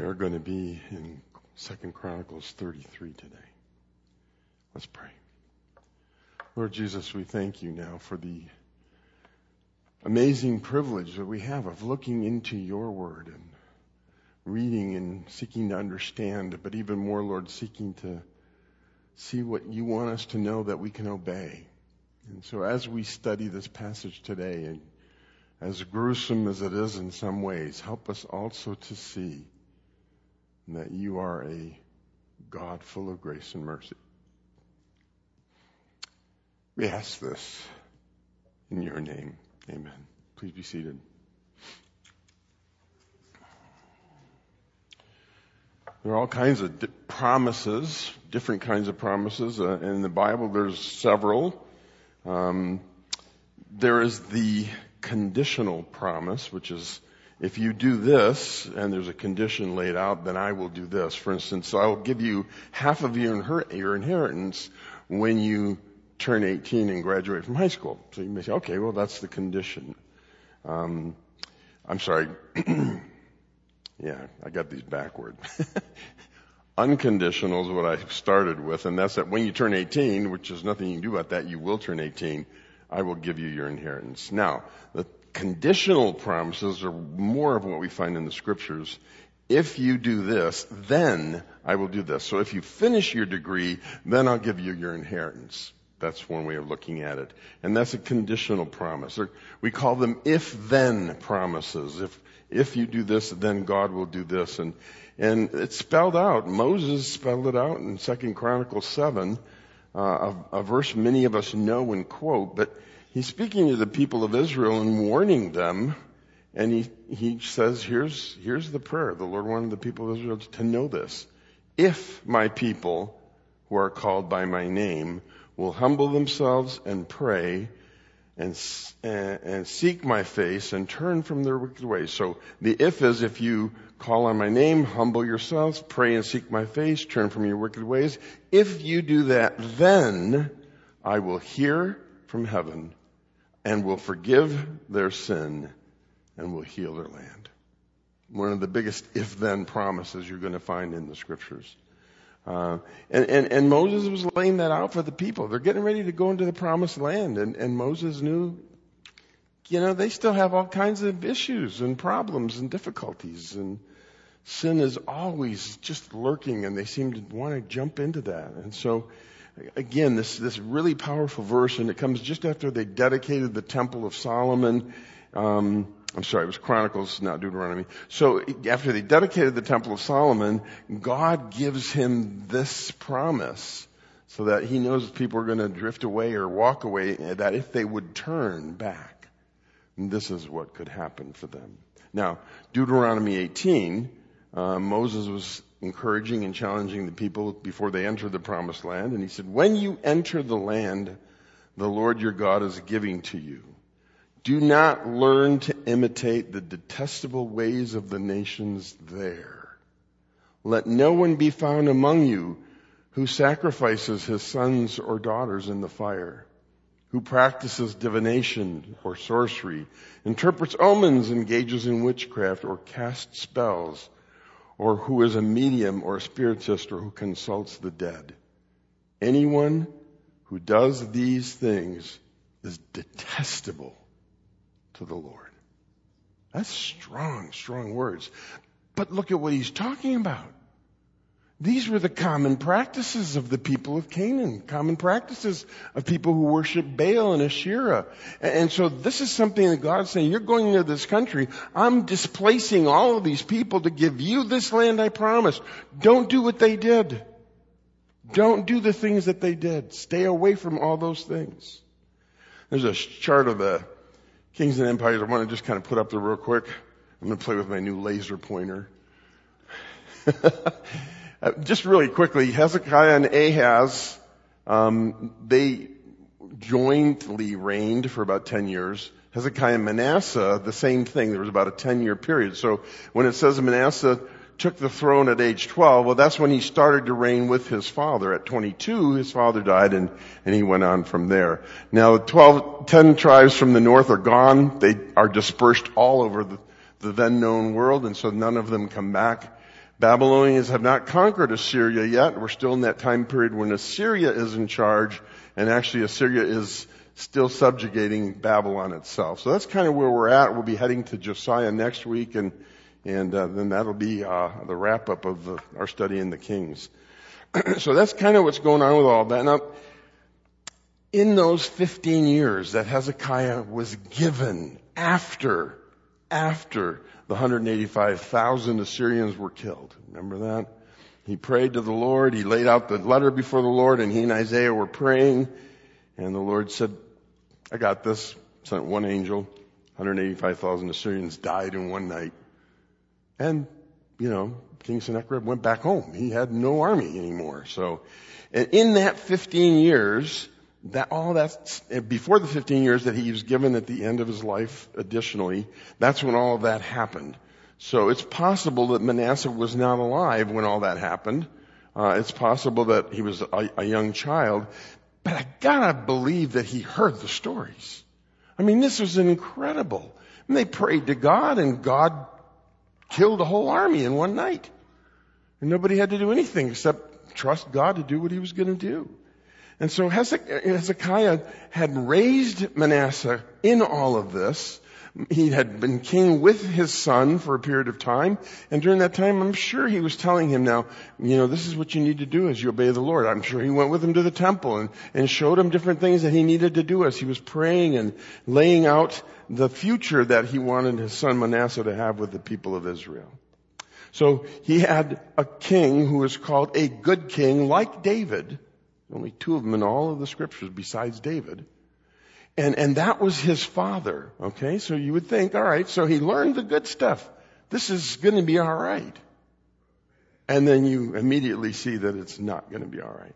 We are going to be in Second Chronicles 33 today. Let's pray. Lord Jesus, we thank you now for the amazing privilege that we have of looking into your word and reading and seeking to understand, but even more, Lord, seeking to see what you want us to know that we can obey. And so as we study this passage today, and as gruesome as it is in some ways, help us also to see that you are a God full of grace and mercy. We ask this in your name. Amen. Please be seated. There are all kinds of promises, different kinds of promises. In the Bible, there's several. There is the conditional promise, which is, if you do this, and there's a condition laid out, then I will do this. For instance, I will give you half of your inheritance when you turn 18 and graduate from high school. So you may say, okay, well, that's the condition. Yeah, I got these backward. Unconditional is what I started with, and that's that when you turn 18, which is nothing you can do about that, you will turn 18, I will give you your inheritance. Now, the conditional promises are more of what we find in the scriptures. If you do this, then I will do this. So if you finish your degree, then I'll give you your inheritance. That's one way of looking at it. And that's a conditional promise. We call them if-then promises. If you do this, then God will do this. And it's spelled out. Moses spelled it out in Second Chronicles 7, a verse many of us know and quote, but he's speaking to the people of Israel and warning them, and he says, here's the prayer. The Lord wanted the people of Israel to know this. If my people, who are called by my name, will humble themselves and pray and seek my face and turn from their wicked ways. So the if is, if you call on my name, humble yourselves, pray and seek my face, turn from your wicked ways. If you do that, then I will hear from heaven and will forgive their sin and will heal their land. One of the biggest if-then promises you're going to find in the scriptures. And Moses was laying that out for the people. They're getting ready to go into the promised land. And Moses knew, they still have all kinds of issues and problems and difficulties. And sin is always just lurking, and they seem to want to jump into that. And so, again, this really powerful verse, and it comes just after they dedicated the Temple of Solomon. I'm sorry, it was Chronicles, not Deuteronomy. So after they dedicated the Temple of Solomon, God gives him this promise so that he knows people are going to drift away or walk away, that if they would turn back, this is what could happen for them. Now, Deuteronomy 18, Moses was encouraging and challenging the people before they entered the promised land. And he said, when you enter the land the Lord your God is giving to you, do not learn to imitate the detestable ways of the nations there. Let no one be found among you who sacrifices his sons or daughters in the fire, who practices divination or sorcery, interprets omens, engages in witchcraft, or casts spells, or who is a medium or a spiritist, or who consults the dead. Anyone who does these things is detestable to the Lord. That's strong, strong words. But look at what he's talking about. These were the common practices of the people of Canaan, common practices of people who worship Baal and Asherah. And so this is something that God's saying, you're going into this country, I'm displacing all of these people to give you this land I promised. Don't do what they did. Don't do the things that they did. Stay away from all those things. There's a chart of the kings and empires I want to just kind of put up there real quick. I'm going to play with my new laser pointer. Just really quickly, Hezekiah and Ahaz, they jointly reigned for about 10 years. Hezekiah and Manasseh, the same thing. There was about a 10-year period. So when it says Manasseh took the throne at age 12, well, that's when he started to reign with his father. At 22, his father died, and he went on from there. Now, 10 tribes from the north are gone. They are dispersed all over the then-known world, and so none of them come back. Babylonians have not conquered Assyria yet. We're still in that time period when Assyria is in charge, and actually Assyria is still subjugating Babylon itself. So that's kind of where we're at. We'll be heading to Josiah next week, and then that'll be the wrap-up of our study in the Kings. So that's kind of what's going on with all that. Now, in those 15 years that Hezekiah was given after the 185,000 Assyrians were killed. Remember that? He prayed to the Lord. He laid out the letter before the Lord, and he and Isaiah were praying. And the Lord said, I got this. Sent one angel. 185,000 Assyrians died in one night. And, King Sennacherib went back home. He had no army anymore. So, and in that 15 years, before the 15 years that he was given at the end of his life, additionally, that's when all of that happened. So it's possible that Manasseh was not alive when all that happened. It's possible that he was a young child. But I gotta believe that he heard the stories. I mean, this was incredible. And they prayed to God, and God killed the whole army in one night. And nobody had to do anything except trust God to do what he was going to do. And so Hezekiah had raised Manasseh in all of this. He had been king with his son for a period of time. And during that time, I'm sure he was telling him, now, this is what you need to do as you obey the Lord. I'm sure he went with him to the temple and showed him different things that he needed to do as he was praying and laying out the future that he wanted his son Manasseh to have with the people of Israel. So he had a king who was called a good king, like David. Only two of them in all of the scriptures besides David. And that was his father, okay? So you would think, all right, so he learned the good stuff. This is going to be all right. And then you immediately see that it's not going to be all right.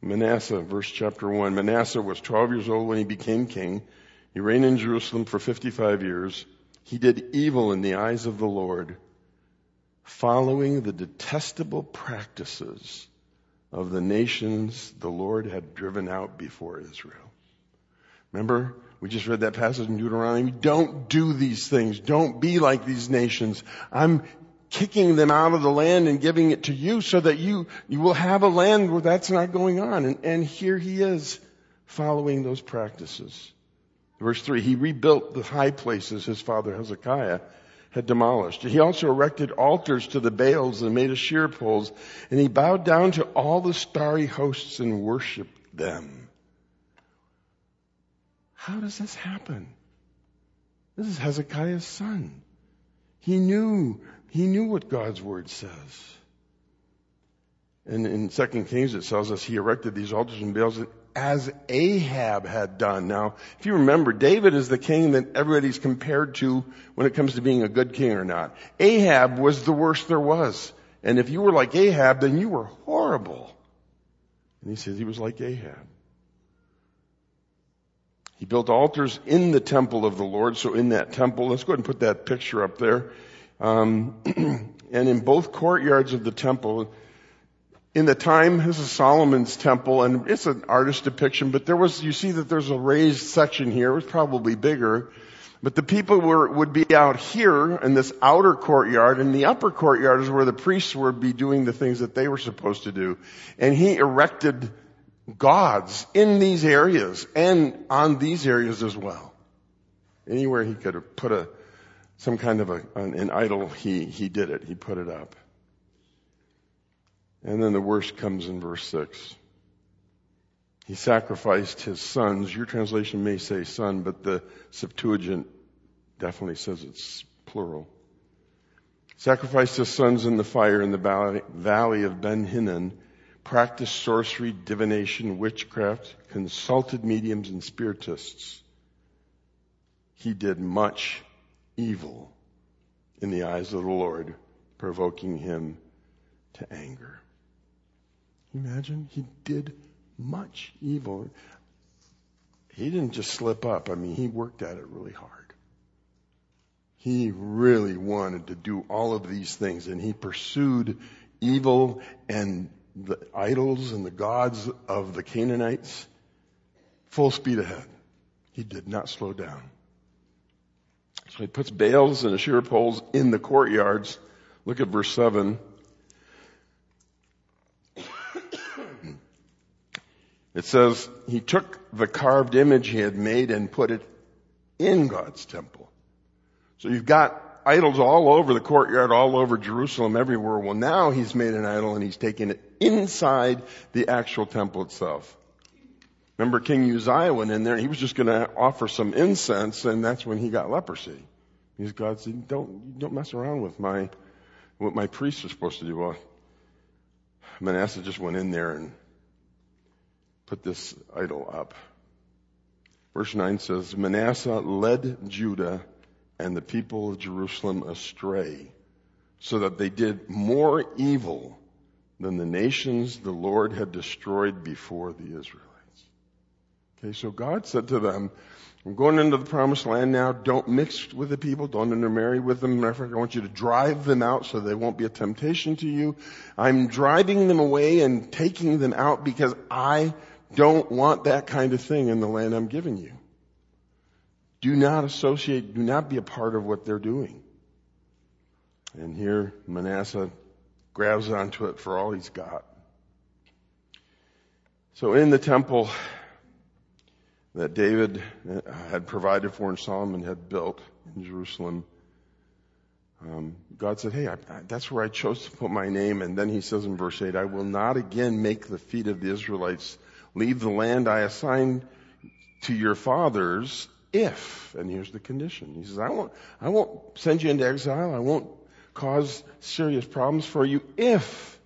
Manasseh, verse chapter 1. Manasseh was 12 years old when he became king. He reigned in Jerusalem for 55 years. He did evil in the eyes of the Lord, following the detestable practices of the nations the Lord had driven out before Israel. Remember, we just read that passage in Deuteronomy. Don't do these things. Don't be like these nations. I'm kicking them out of the land and giving it to you so that you will have a land where that's not going on. And here he is following those practices. Verse 3, he rebuilt the high places his father Hezekiah had demolished. He also erected altars to the Baals and made Asherah poles, and he bowed down to all the starry hosts and worshipped them. How does this happen? This is Hezekiah's son. He knew what God's word says. And in Second Kings it tells us he erected these altars and Baals as Ahab had done. Now, if you remember, David is the king that everybody's compared to when it comes to being a good king or not. Ahab was the worst there was. And if you were like Ahab, then you were horrible. And he says he was like Ahab. He built altars in the temple of the Lord. So in that temple, let's go ahead and put that picture up there. And in both courtyards of the temple, in the time, this is Solomon's temple, and it's an artist depiction, but you see that there's a raised section here. It was probably bigger. But the people would be out here in this outer courtyard, and the upper courtyard is where the priests would be doing the things that they were supposed to do. And he erected gods in these areas and on these areas as well. Anywhere he could have put some kind of an idol, he did it. He put it up. And then the worst comes in verse 6. He sacrificed his sons. Your translation may say son, but the Septuagint definitely says it's plural. Sacrificed his sons in the fire in the valley of Ben-Hinnon, practiced sorcery, divination, witchcraft, consulted mediums and spiritists. He did much evil in the eyes of the Lord, provoking him to anger. Imagine, he did much evil. He didn't just slip up. I mean, he worked at it really hard. He really wanted to do all of these things, and he pursued evil and the idols and the gods of the Canaanites full speed ahead. He did not slow down. So he puts Baals and Asherah poles in the courtyards, Look at verse 7. It says, he took the carved image he had made and put it in God's temple. So you've got idols all over the courtyard, all over Jerusalem, everywhere. Well, now he's made an idol and he's taken it inside the actual temple itself. Remember King Uzziah went in there, he was just going to offer some incense, and that's when he got leprosy. Because God said, don't mess around with what my priests are supposed to do. Well, Manasseh just went in there and put this idol up. Verse 9 says, Manasseh led Judah and the people of Jerusalem astray, so that they did more evil than the nations the Lord had destroyed before the Israelites. Okay, so God said to them, I'm going into the promised land now. Don't mix with the people. Don't intermarry with them. Matter of fact, I want you to drive them out so they won't be a temptation to you. I'm driving them away and taking them out because I don't want that kind of thing in the land I'm giving you. Do not associate, do not be a part of what they're doing. And here Manasseh grabs onto it for all he's got. So in the temple that David had provided for and Solomon had built in Jerusalem, God said, hey, that's where I chose to put my name. And then he says in verse 8, I will not again make the feet of the Israelites leave the land I assigned to your fathers if, and here's the condition. He says, I won't send you into exile. I won't cause serious problems for you if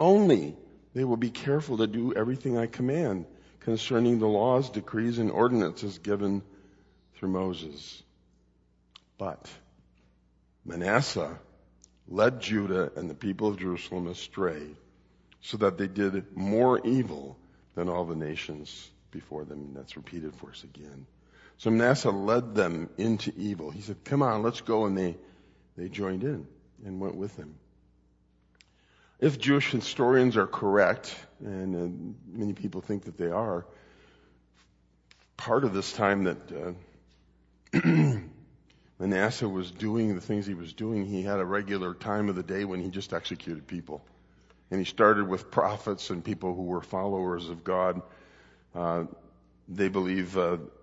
only they will be careful to do everything I command concerning the laws, decrees, and ordinances given through Moses. But Manasseh led Judah and the people of Jerusalem astray, so that they did more evil than all the nations before them. And that's repeated for us again. So Manasseh led them into evil. He said, come on, let's go. And they joined in and went with him. If Jewish historians are correct, and many people think that they are, part of this time that Manasseh was doing the things he was doing, he had a regular time of the day when he just executed people. And he started with prophets and people who were followers of God.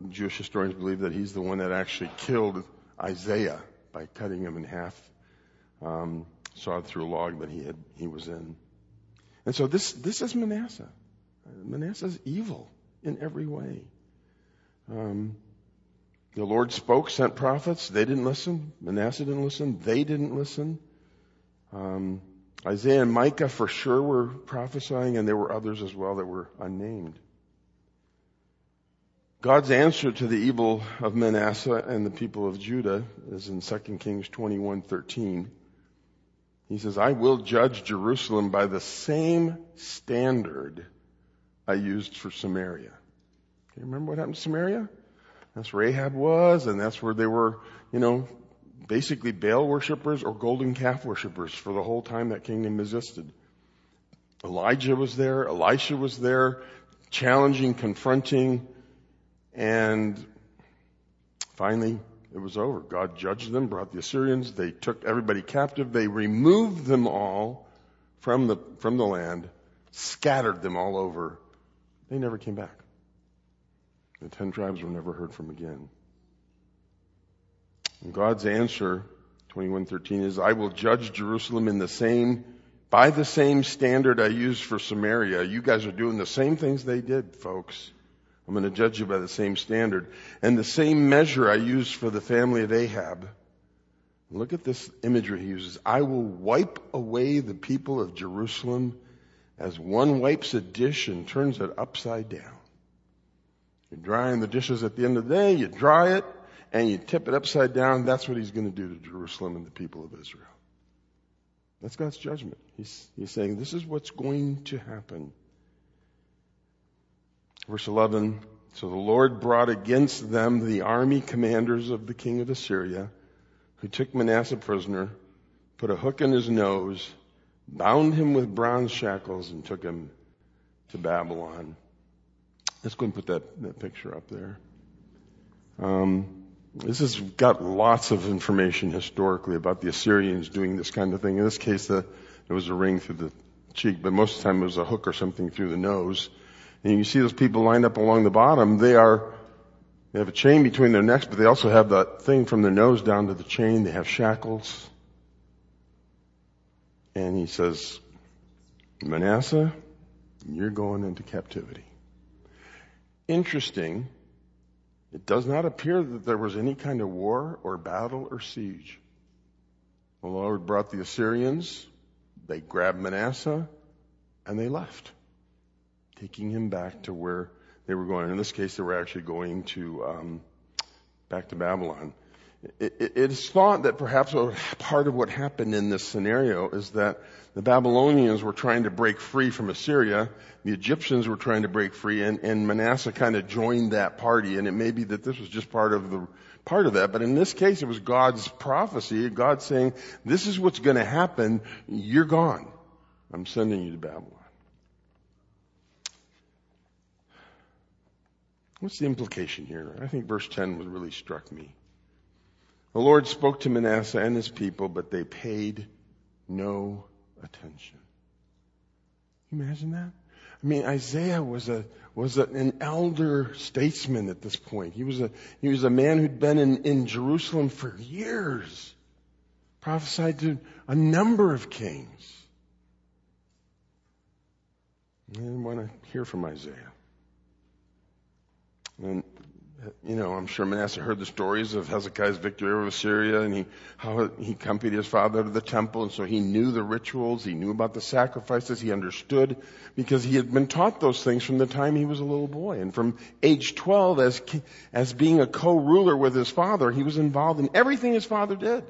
Jewish historians believe that he's the one that actually killed Isaiah by cutting him in half. Sawed through a log that he was in. And so this is Manasseh. Manasseh's evil in every way. The Lord spoke, sent prophets. They didn't listen. Manasseh didn't listen. They didn't listen. Isaiah and Micah for sure were prophesying, and there were others as well that were unnamed. God's answer to the evil of Manasseh and the people of Judah is in 2 Kings 21:13. He says, I will judge Jerusalem by the same standard I used for Samaria. Okay, remember what happened to Samaria? That's where Ahab was, and that's where they were, basically Baal worshippers or golden calf worshippers for the whole time that kingdom existed. Elijah was there, Elisha was there, challenging, confronting, and finally, it was over. God judged them, brought the Assyrians. They took everybody captive. They removed them all from the land, scattered them all over. They never came back. The 10 tribes were never heard from again. And God's answer, 21:13, is, I will judge Jerusalem by the same standard I used for Samaria. You guys are doing the same things they did, folks. I'm going to judge you by the same standard. And the same measure I used for the family of Ahab. Look at this imagery he uses. I will wipe away the people of Jerusalem as one wipes a dish and turns it upside down. You're drying the dishes at the end of the day. You dry it and you tip it upside down. That's what he's going to do to Jerusalem and the people of Israel. That's God's judgment. He's saying this is what's going to happen. Verse 11, so the Lord brought against them the army commanders of the king of Assyria, who took Manasseh prisoner, put a hook in his nose, bound him with bronze shackles, and took him to Babylon. Let's go and put that picture up there. This has got lots of information historically about the Assyrians doing this kind of thing. In this case, it was a ring through the cheek, but most of the time it was a hook or something through the nose. And you see those people lined up along the bottom. They have a chain between their necks, but they also have that thing from their nose down to the chain. They have shackles. And he says, Manasseh, you're going into captivity. Interesting. It does not appear that there was any kind of war or battle or siege. The Lord brought the Assyrians, they grabbed Manasseh, and they left, taking him back to where they were going. In this case, they were actually going to back to Babylon. It is thought that perhaps part of what happened in this scenario is that the Babylonians were trying to break free from Assyria, the Egyptians were trying to break free, and Manasseh kind of joined that party, and it may be that this was just part of that, but in this case it was God's prophecy, God saying, this is what's going to happen, you're gone. I'm sending you to Babylon. What's the implication here? I think verse 10 really struck me. The Lord spoke to Manasseh and his people, but they paid no attention. Can you imagine that? I mean, Isaiah was an elder statesman at this point. He was a man who'd been in Jerusalem for years, prophesied to a number of kings. They didn't want to hear from Isaiah. And you know, I'm sure Manasseh heard the stories of Hezekiah's victory over Assyria and how he accompanied his father to the temple. And so he knew the rituals. He knew about the sacrifices. He understood because he had been taught those things from the time he was a little boy. And from age 12, as being a co-ruler with his father, he was involved in everything his father did.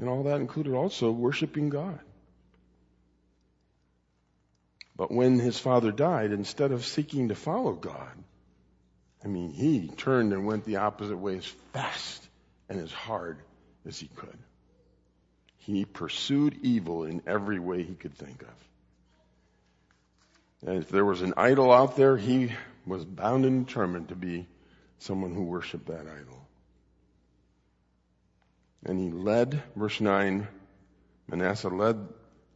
And all that included also worshiping God. But when his father died, instead of seeking to follow God, I mean, he turned and went the opposite way as fast and as hard as he could. He pursued evil in every way he could think of. And if there was an idol out there, he was bound and determined to be someone who worshiped that idol. And he led, verse 9, Manasseh led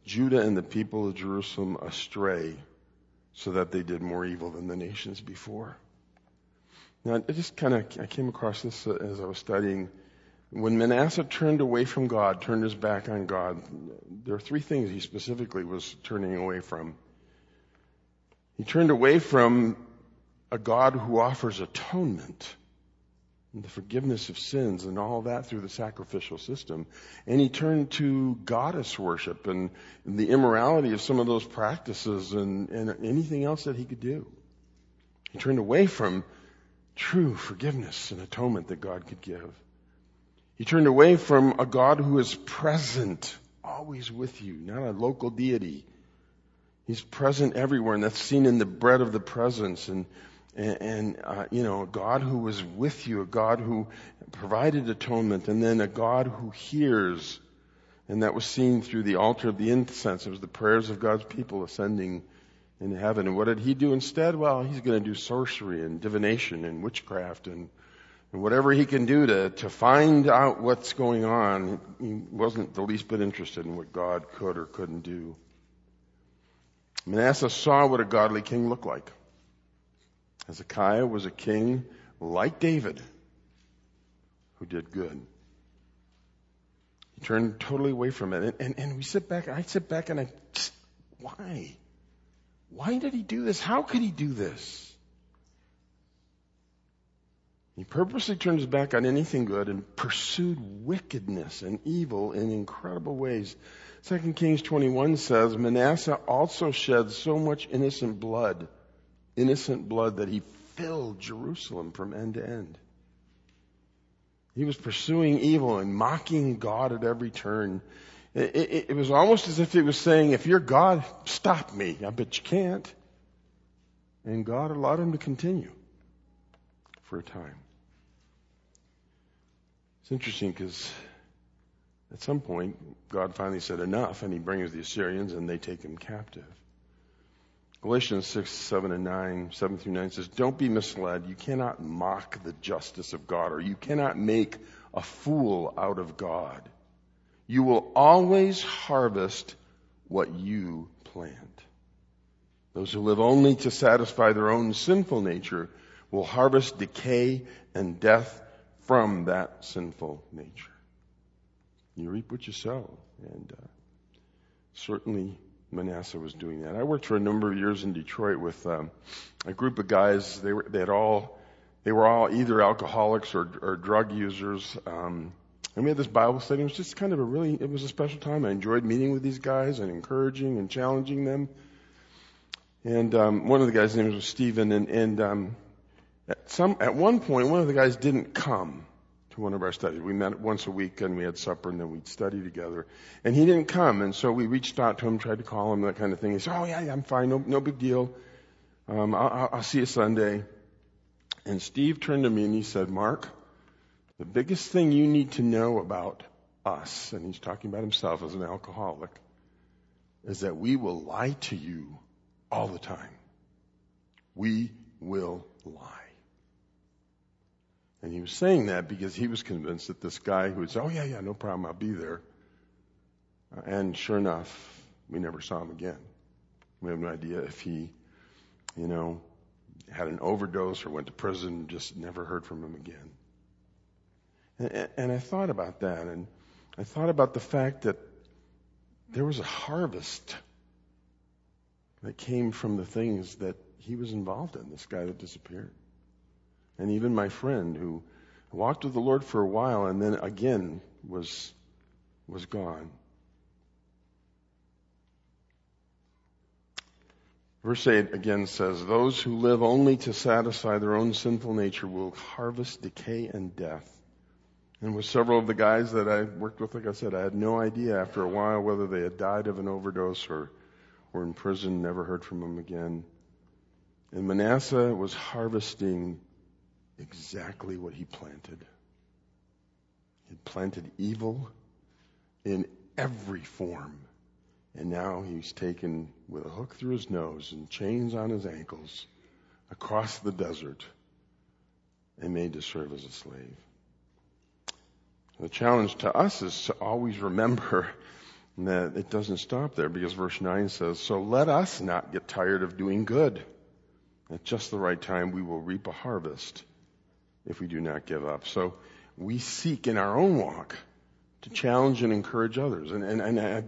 Judah and the people of Jerusalem astray so that they did more evil than the nations before. Now, I came across this as I was studying. When Manasseh turned away from God, turned his back on God, there are three things he specifically was turning away from. He turned away from a God who offers atonement and the forgiveness of sins and all that through the sacrificial system. And he turned to goddess worship and the immorality of some of those practices and anything else that he could do. He turned away from true forgiveness and atonement that God could give. He turned away from a God who is present, always with you, not a local deity. He's present everywhere, and that's seen in the bread of the presence, and a God who was with you, a God who provided atonement, and then a God who hears, and that was seen through the altar of the incense. It was the prayers of God's people ascending in heaven. And what did he do instead? Well, he's going to do sorcery and divination and witchcraft and whatever he can do to find out what's going on. He wasn't the least bit interested in what God could or couldn't do. Manasseh saw what a godly king looked like. Hezekiah was a king like David who did good. He turned totally away from it. And I sit back and why? Why did he do this? How could he do this? He purposely turned his back on anything good and pursued wickedness and evil in incredible ways. 2 Kings 21 says, Manasseh also shed so much innocent blood that he filled Jerusalem from end to end. He was pursuing evil and mocking God at every turn. It was almost as if he was saying, if you're God, stop me. I bet you can't. And God allowed him to continue for a time. It's interesting because at some point, God finally said enough, and he brings the Assyrians and they take him captive. Galatians 6, 7 and 9, 7 through 9 says, don't be misled. You cannot mock the justice of God, or you cannot make a fool out of God. You will always harvest what you plant. Those who live only to satisfy their own sinful nature will harvest decay and death from that sinful nature. You reap what you sow, and certainly Manasseh was doing that. I worked for a number of years in Detroit with a group of guys. They were all either alcoholics or drug users. And we had this Bible study. It was just kind of it was a special time. I enjoyed meeting with these guys and encouraging and challenging them. And one of the guys' name was Stephen. And at one point, one of the guys didn't come to one of our studies. We met once a week, and we had supper, and then we'd study together. And he didn't come, and so we reached out to him, tried to call him, that kind of thing. He said, oh, yeah, I'm fine, no big deal. I'll see you Sunday. And Steve turned to me, and he said, Mark, the biggest thing you need to know about us, and he's talking about himself as an alcoholic, is that we will lie to you all the time. We will lie. And he was saying that because he was convinced that this guy who would say, oh, yeah, no problem, I'll be there. And sure enough, we never saw him again. We have no idea if he, had an overdose or went to prison, just never heard from him again. And I thought about that, and I thought about the fact that there was a harvest that came from the things that he was involved in, this guy that disappeared. And even my friend who walked with the Lord for a while and then again was gone. Verse 8 again says, those who live only to satisfy their own sinful nature will harvest decay and death. And with several of the guys that I worked with, like I said, I had no idea after a while whether they had died of an overdose or in prison, never heard from them again. And Manasseh was harvesting exactly what he planted. He planted evil in every form. And now he's taken with a hook through his nose and chains on his ankles across the desert and made to serve as a slave. The challenge to us is to always remember that it doesn't stop there, because verse 9 says, so let us not get tired of doing good. At just the right time, we will reap a harvest if we do not give up. So we seek in our own walk to challenge and encourage others. And I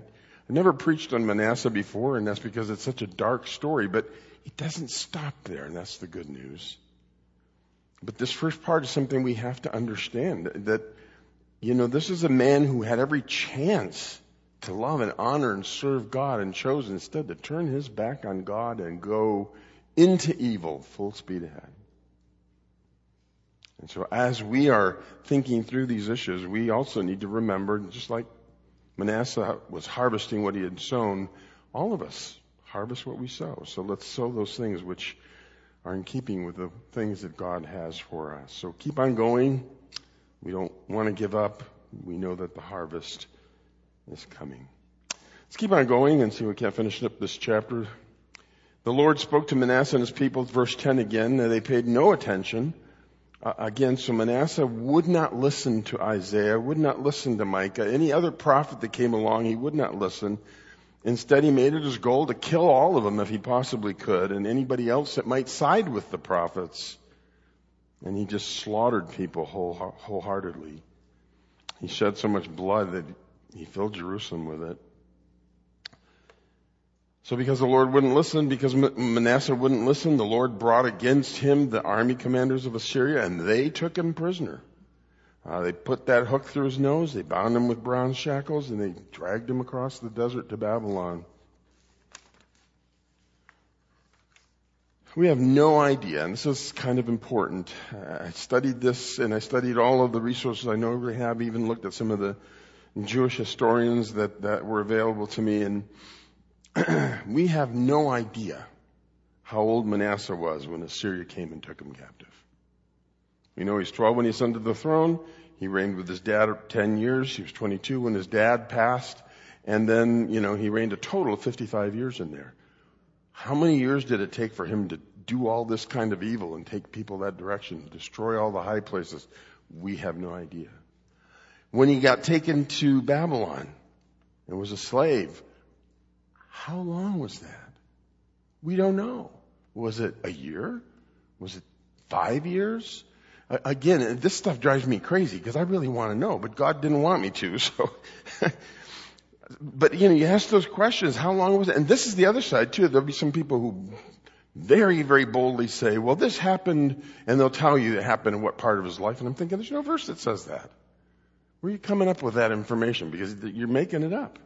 never preached on Manasseh before, and that's because it's such a dark story, but it doesn't stop there, and that's the good news. But this first part is something we have to understand, that, this is a man who had every chance to love and honor and serve God and chose instead to turn his back on God and go into evil full speed ahead. And so as we are thinking through these issues, we also need to remember, just like Manasseh was harvesting what he had sown, all of us harvest what we sow. So let's sow those things which are in keeping with the things that God has for us. So keep on going. We don't want to give up. We know that the harvest is coming. Let's keep on going and see if we can't finish up this chapter. The Lord spoke to Manasseh and his people, verse 10 again, and they paid no attention. Again, so Manasseh would not listen to Isaiah, would not listen to Micah. Any other prophet that came along, he would not listen. Instead, he made it his goal to kill all of them if he possibly could, and anybody else that might side with the prophets. And he just slaughtered people wholeheartedly. He shed so much blood that he filled Jerusalem with it. So because the Lord wouldn't listen, because Manasseh wouldn't listen, the Lord brought against him the army commanders of Assyria, and they took him prisoner. They put that hook through his nose, they bound him with bronze shackles, and they dragged him across the desert to Babylon. We have no idea, and this is kind of important. I studied this, and I studied all of the resources I know we have, even looked at some of the Jewish historians that were available to me, and we have no idea how old Manasseh was when Assyria came and took him captive. We know he's 12 when he ascended the throne. He reigned with his dad 10 years. He was 22 when his dad passed. And then, he reigned a total of 55 years in there. How many years did it take for him to do all this kind of evil and take people that direction, destroy all the high places? We have no idea. When he got taken to Babylon and was a slave, how long was that? We don't know. Was it a year? Was it 5 years? Again, this stuff drives me crazy because I really want to know, but God didn't want me to, so... But, you know, you ask those questions, how long was it? And this is the other side, too. There'll be some people who very, very boldly say, well, this happened, and they'll tell you it happened in what part of his life. And I'm thinking, there's no verse that says that. Where are you coming up with that information? Because you're making it up.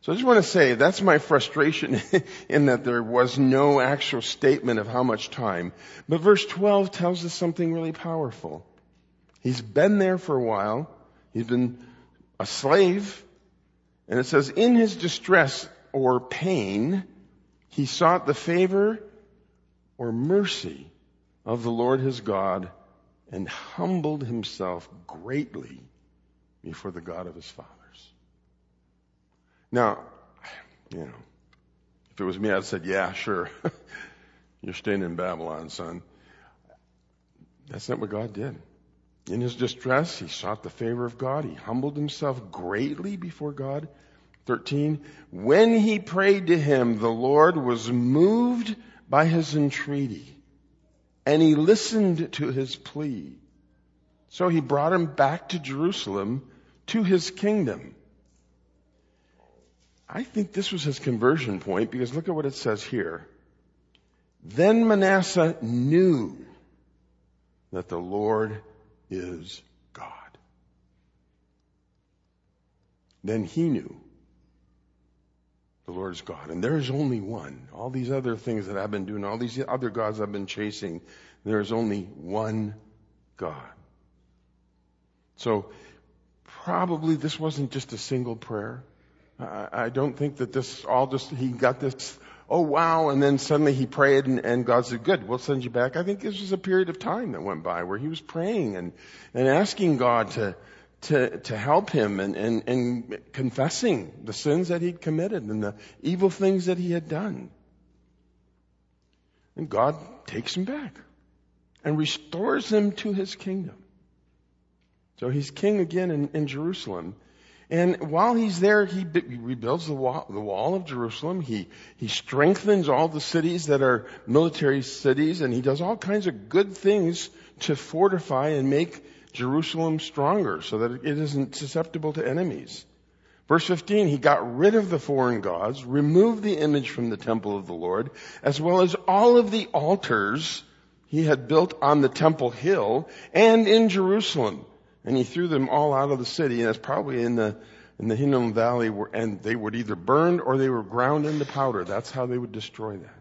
So I just want to say, that's my frustration in that there was no actual statement of how much time. But verse 12 tells us something really powerful. He's been there for a while. He's been a slave. And it says, in his distress or pain, he sought the favor or mercy of the Lord his God and humbled himself greatly before the God of his fathers. Now, you know, if it was me, I'd have said, yeah, sure. You're staying in Babylon, son. That's not what God did. In his distress, he sought the favor of God. He humbled himself greatly before God. 13, when he prayed to him, the Lord was moved by his entreaty, and he listened to his plea. So he brought him back to Jerusalem, to his kingdom. I think this was his conversion point, because look at what it says here. Then Manasseh knew that the Lord is God. Then he knew the Lord is God. And there is only one. All these other things that I've been doing, all these other gods I've been chasing, there is only one God. So probably this wasn't just a single prayer. I don't think that this all just, he got this, oh wow, and then suddenly he prayed and God said, good, we'll send you back. I think this was a period of time that went by where he was praying and asking God to help him and confessing the sins that he'd committed and the evil things that he had done. And God takes him back and restores him to his kingdom. So he's king again in Jerusalem. And while he's there, he rebuilds the wall of Jerusalem. He strengthens all the cities that are military cities, and he does all kinds of good things to fortify and make Jerusalem stronger so that it isn't susceptible to enemies. Verse 15, he got rid of the foreign gods, removed the image from the temple of the Lord, as well as all of the altars he had built on the temple hill and in Jerusalem. And he threw them all out of the city, and it's probably in the Hinnom Valley, and they would either burn or they were ground into powder. That's how they would destroy that.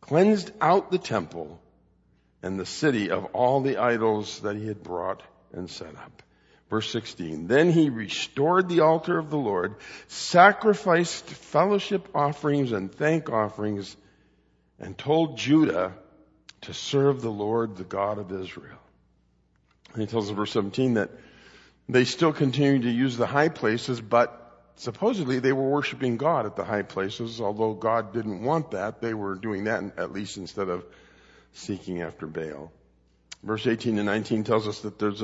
Cleansed out the temple and the city of all the idols that he had brought and set up. Verse 16, then he restored the altar of the Lord, sacrificed fellowship offerings and thank offerings, and told Judah to serve the Lord, the God of Israel. And he tells us in verse 17 that they still continued to use the high places, but supposedly they were worshiping God at the high places. Although God didn't want that, they were doing that at least instead of seeking after Baal. Verse 18 and 19 tells us that there's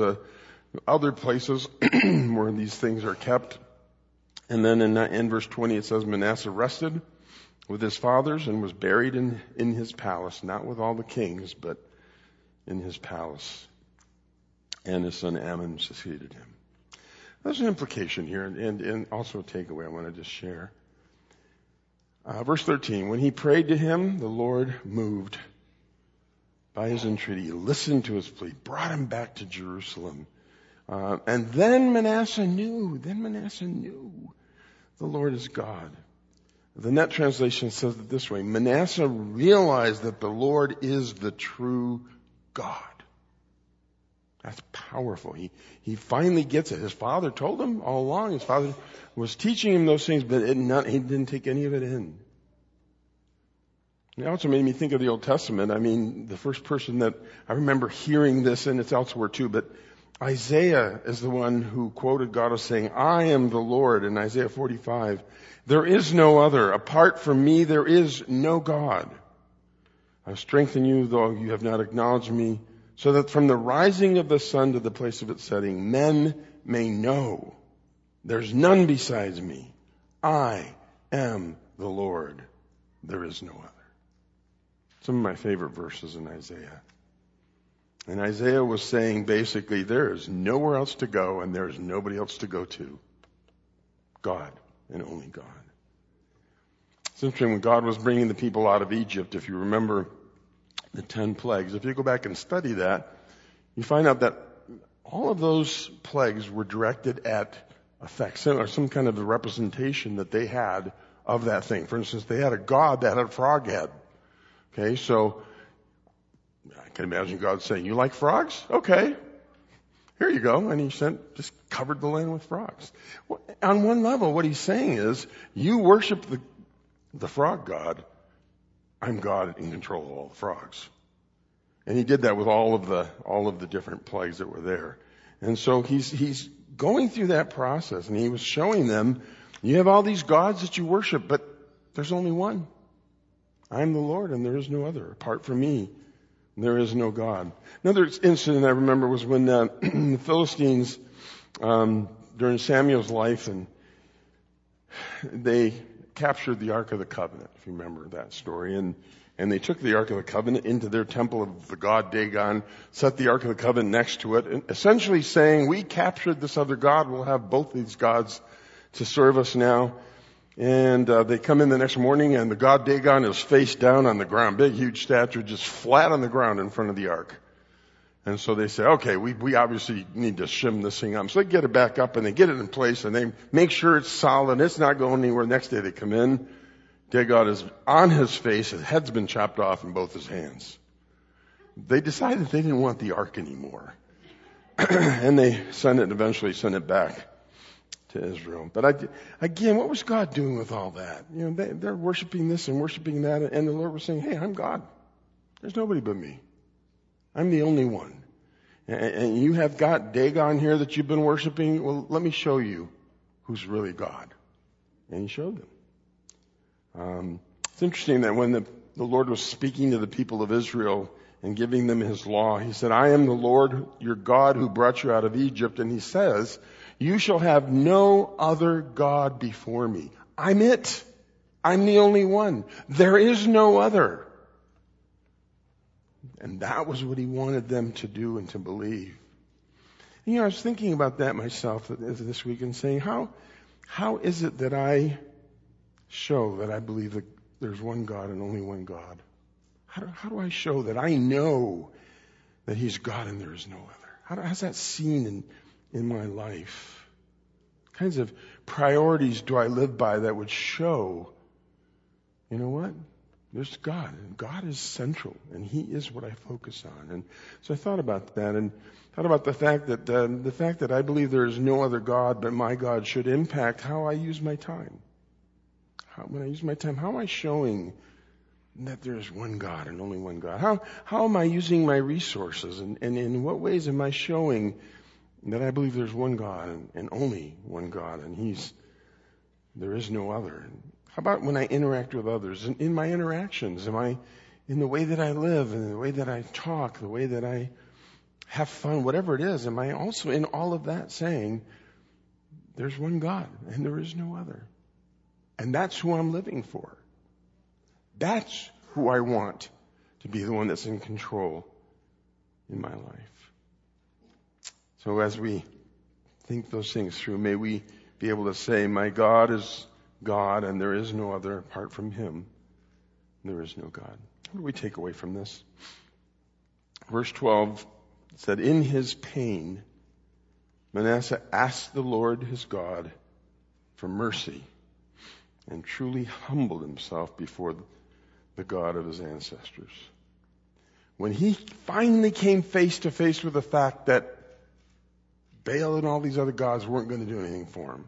other places where these things are kept. And then in verse 20 it says Manasseh rested with his fathers and was buried in his palace, not with all the kings, but in his palace. And his son Ammon succeeded him. There's an implication here and also a takeaway I want to just share. Verse 13, when he prayed to him, the Lord moved by his entreaty. He listened to his plea, brought him back to Jerusalem. And then Manasseh knew the Lord is God. The NET translation says it this way, Manasseh realized that the Lord is the true God. That's powerful. He finally gets it. His father told him all along. His father was teaching him those things, but he didn't take any of it in. It also made me think of the Old Testament. I mean, the first person that I remember hearing this, and it's elsewhere too, but Isaiah is the one who quoted God as saying, I am the Lord, in Isaiah 45. There is no other. Apart from me, there is no God. I strengthen you, though you have not acknowledged me, so that from the rising of the sun to the place of its setting, men may know there's none besides me. I am the Lord. There is no other. Some of my favorite verses in Isaiah. And Isaiah was saying basically, there is nowhere else to go and there is nobody else to go to. God and only God. It's interesting, when God was bringing the people out of Egypt, if you remember the 10 plagues, if you go back and study that, you find out that all of those plagues were directed at effects or some kind of a representation that they had of that thing. For instance, they had a god that had a frog head. Okay, so I can imagine God saying, you like frogs? Okay, here you go. And he sent, just covered the land with frogs. Well, on one level, what he's saying is, you worship the frog god. I'm God in control of all the frogs. And he did that with all of the different plagues that were there. And so he's going through that process, and he was showing them, you have all these gods that you worship, but there's only one. I'm the Lord, and there is no other. Apart from me, there is no God. Another incident I remember was when the Philistines, during Samuel's life, and they captured the Ark of the Covenant, if you remember that story. And they took the Ark of the Covenant into their temple of the god Dagon, set the Ark of the Covenant next to it, and essentially saying, we captured this other god, we'll have both these gods to serve us now. And they come in the next morning, and the god Dagon is face down on the ground, big, huge statue, just flat on the ground in front of the Ark. And so they say, okay, we obviously need to shim this thing up. So they get it back up, and they get it in place, and they make sure it's solid. It's not going anywhere. Next day they come in. Dagon is on his face. His head's been chopped off in both his hands. They decided they didn't want the Ark anymore. And they eventually sent it back to Israel. But again, what was God doing with all that? You know, they're worshiping this and worshiping that. And the Lord was saying, hey, I'm God. There's nobody but me. I'm the only one. And you have got Dagon here that you've been worshiping. Well, let me show you who's really God. And he showed them. It's interesting that when the Lord was speaking to the people of Israel and giving them his law, he said, I am the Lord, your God, who brought you out of Egypt. And he says, you shall have no other God before me. I'm it. I'm the only one. There is no other. And that was what he wanted them to do and to believe. And, you know, I was thinking about that myself this week and saying, how is it that I show that I believe that there's one God and only one God? How do I show that I know that he's God and there is no other? How's that seen in my life? What kinds of priorities do I live by that would show, you know what? There's God, and God is central, and he is what I focus on. And so I thought about that, and thought about the fact that I believe there is no other God but my God should impact how I use my time. When I use my time, how am I showing that there is one God and only one God? How am I using my resources, and in what ways am I showing that I believe there's one God and only one God, and there is no other? How about when I interact with others? In my interactions, am I, in the way that I live, in the way that I talk, the way that I have fun, whatever it is, am I also in all of that saying, there's one God and there is no other? And that's who I'm living for. That's who I want to be the one that's in control in my life. So as we think those things through, may we be able to say, my God is God, and there is no other. Apart from him, there is no God. What do we take away from this? Verse 12 said, in his pain, Manasseh asked the Lord his God for mercy and truly humbled himself before the God of his ancestors. When he finally came face to face with the fact that Baal and all these other gods weren't going to do anything for him,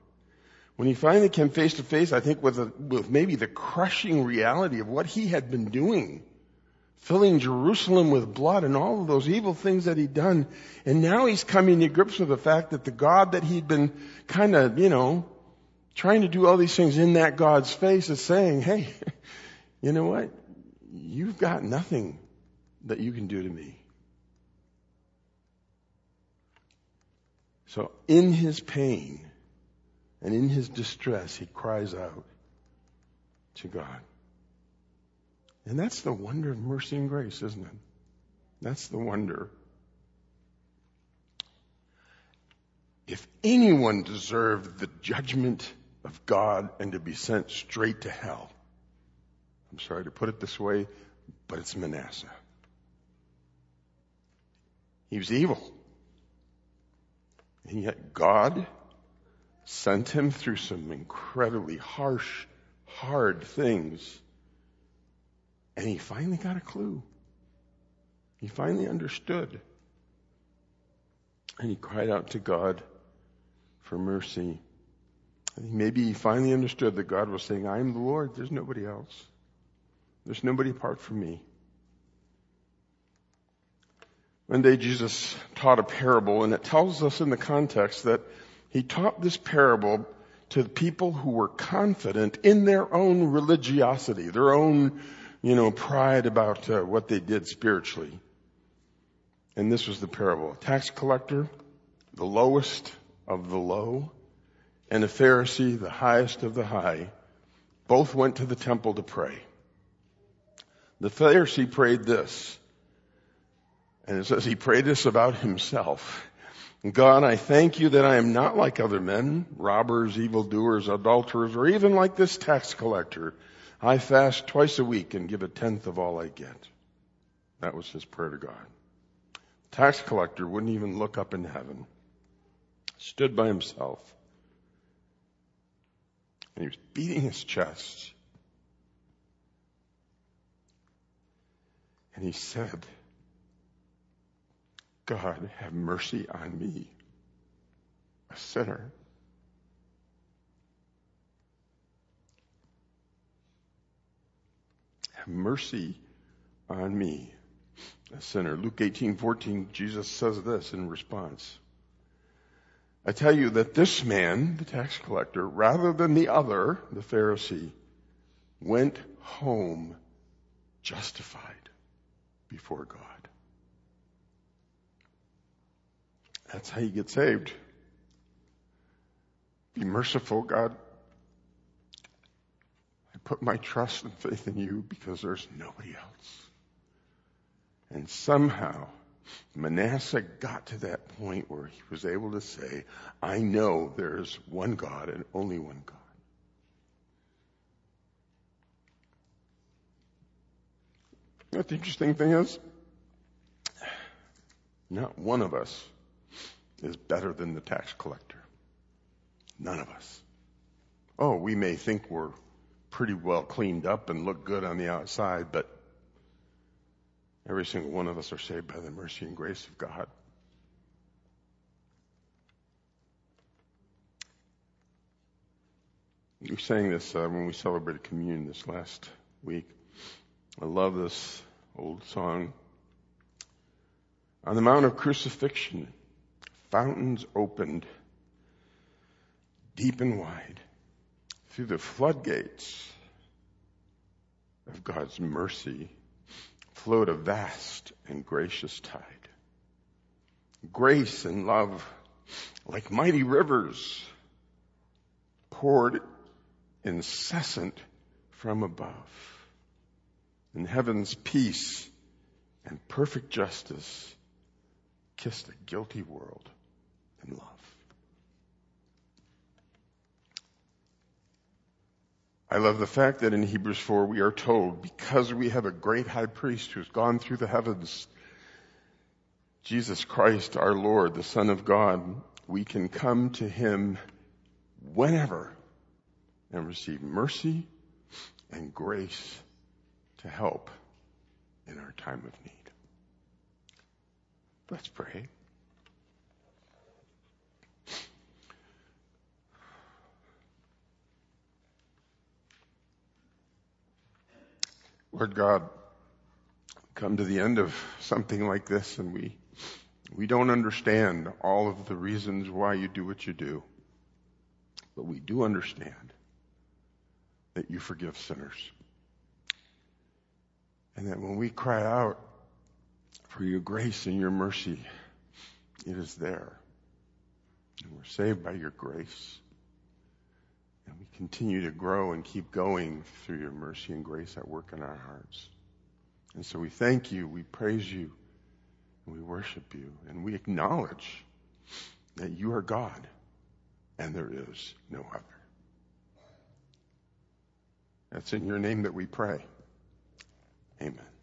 when he finally came face to face, I think, with maybe the crushing reality of what he had been doing filling Jerusalem with blood and all of those evil things that he'd done. And now he's coming to grips with the fact that the God that he'd been kind of, trying to do all these things in that God's face is saying, hey, you know what? You've got nothing that you can do to me. So in his pain and in his distress, he cries out to God. And that's the wonder of mercy and grace, isn't it? That's the wonder. If anyone deserved the judgment of God and to be sent straight to hell, I'm sorry to put it this way, but it's Manasseh. He was evil. And yet God sent him through some incredibly harsh, hard things. And he finally got a clue. He finally understood. And he cried out to God for mercy. And maybe he finally understood that God was saying, I am the Lord. There's nobody else. There's nobody apart from me. One day Jesus taught a parable, and it tells us in the context that he taught this parable to the people who were confident in their own religiosity, their own pride about what they did spiritually. And this was the parable. A tax collector, the lowest of the low, and a Pharisee, the highest of the high, both went to the temple to pray. The Pharisee prayed this, and it says he prayed this about himself. God, I thank you that I am not like other men, robbers, evildoers, adulterers, or even like this tax collector. I fast twice a week and give a tenth of all I get. That was his prayer to God. The tax collector wouldn't even look up in heaven. Stood by himself. And he was beating his chest. And he said, God, have mercy on me, a sinner. Have mercy on me, a sinner. Luke 18:14, Jesus says this in response. I tell you that this man, the tax collector, rather than the other, the Pharisee, went home justified before God. That's how you get saved. Be merciful, God. I put my trust and faith in you because there's nobody else. And somehow, Manasseh got to that point where he was able to say, I know there's one God and only one God. You know what the interesting thing is? Not one of us is better than the tax collector. None of us. Oh, we may think we're pretty well cleaned up and look good on the outside, but every single one of us are saved by the mercy and grace of God. We sang this when we celebrated communion this last week. I love this old song. On the Mount of Crucifixion, fountains opened deep and wide through the floodgates of God's mercy flowed a vast and gracious tide. Grace and love, like mighty rivers, poured incessant from above. And heaven's peace and perfect justice kissed a guilty world. Love. I love the fact that in Hebrews 4 we are told, because we have a great high priest who's gone through the heavens, Jesus Christ, our Lord, the Son of God, we can come to him whenever and receive mercy and grace to help in our time of need. Let's pray. Lord God, come to the end of something like this, and we don't understand all of the reasons why you do what you do. But we do understand that you forgive sinners. And that when we cry out for your grace and your mercy, it is there. And we're saved by your grace. And we continue to grow and keep going through your mercy and grace at work in our hearts. And so we thank you, we praise you, and we worship you. And we acknowledge that you are God and there is no other. That's in your name that we pray. Amen.